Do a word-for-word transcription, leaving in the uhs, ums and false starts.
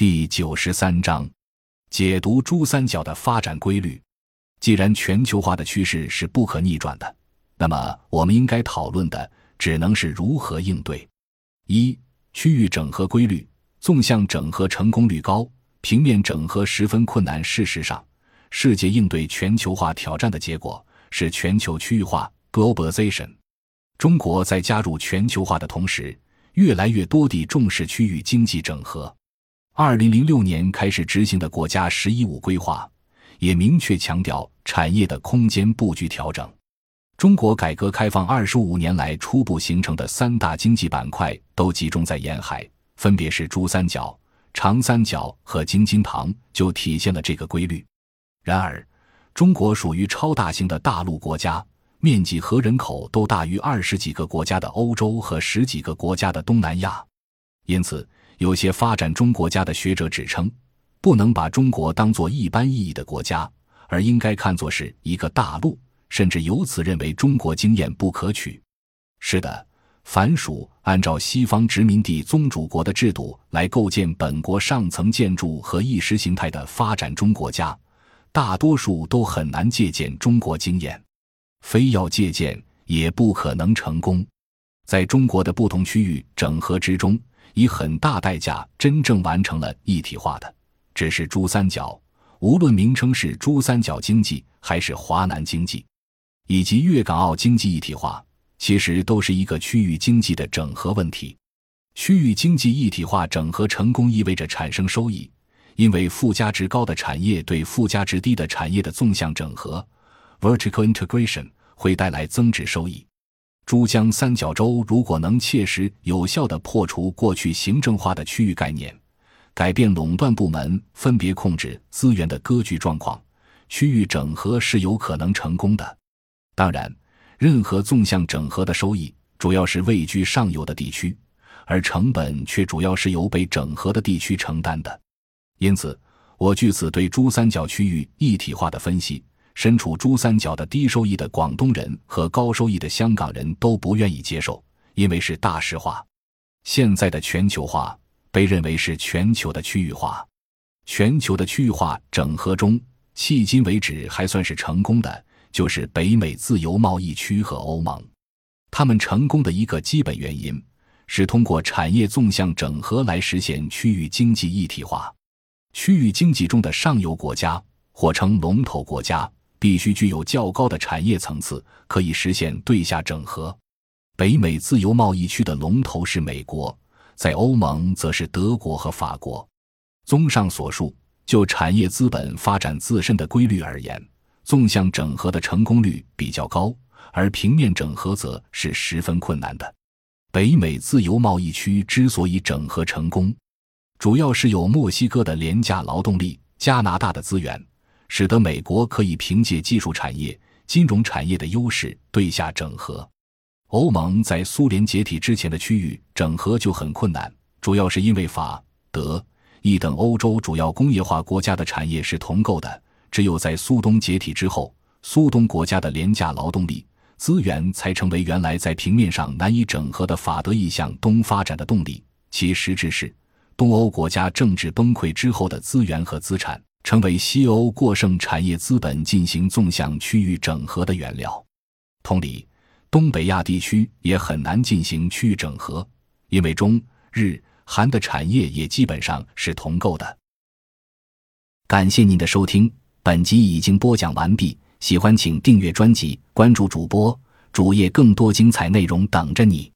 第九十三章，解读珠三角的发展规律。既然全球化的趋势是不可逆转的，那么我们应该讨论的只能是如何应对。一、区域整合规律。纵向整合成功率高，平面整合十分困难。事实上，世界应对全球化挑战的结果是全球区域化 globalization。 中国在加入全球化的同时，越来越多地重视区域经济整合。二零零六年开始执行的国家十一五规划也明确强调产业的空间布局调整。中国改革开放二十五年来初步形成的三大经济板块都集中在沿海，分别是珠三角、长三角和京津唐，就体现了这个规律。然而，中国属于超大型的大陆国家，面积和人口都大于二十几个国家的欧洲和十几个国家的东南亚。因此，有些发展中国家的学者指称，不能把中国当作一般意义的国家，而应该看作是一个大陆，甚至由此认为中国经验不可取。是的，凡属按照西方殖民地宗主国的制度来构建本国上层建筑和意识形态的发展中国家，大多数都很难借鉴中国经验，非要借鉴也不可能成功。在中国的不同区域整合之中，以很大代价真正完成了一体化的，只是珠三角，无论名称是珠三角经济还是华南经济，以及粤港澳经济一体化，其实都是一个区域经济的整合问题。区域经济一体化整合成功意味着产生收益，因为附加值高的产业对附加值低的产业的纵向整合 vertical integration 会带来增值收益。珠江三角洲如果能切实有效地破除过去行政化的区域概念，改变垄断部门分别控制资源的割据状况，区域整合是有可能成功的。当然，任何纵向整合的收益主要是位居上游的地区，而成本却主要是由被整合的地区承担的。因此，我据此对珠三角区域一体化的分析，身处珠三角的低收益的广东人和高收益的香港人都不愿意接受，因为是大事化。现在的全球化被认为是全球的区域化。全球的区域化整合中，迄今为止还算是成功的，就是北美自由贸易区和欧盟。他们成功的一个基本原因是通过产业纵向整合来实现区域经济一体化。区域经济中的上游国家，或称龙头国家，必须具有较高的产业层次，可以实现对下整合。北美自由贸易区的龙头是美国，在欧盟则是德国和法国。综上所述，就产业资本发展自身的规律而言，纵向整合的成功率比较高，而平面整合则是十分困难的。北美自由贸易区之所以整合成功，主要是有墨西哥的廉价劳动力、加拿大的资源，使得美国可以凭借技术产业、金融产业的优势对下整合。欧盟在苏联解体之前的区域整合就很困难，主要是因为法、德、意等欧洲主要工业化国家的产业是同构的，只有在苏东解体之后，苏东国家的廉价劳动力、资源才成为原来在平面上难以整合的法德意向东发展的动力，其实质是东欧国家政治崩溃之后的资源和资产，成为西欧过剩产业资本进行纵向区域整合的原料。同理，东北亚地区也很难进行区域整合，因为中、日、韩的产业也基本上是同构的。感谢您的收听，本集已经播讲完毕，喜欢请订阅专辑，关注主播，主页更多精彩内容等着你。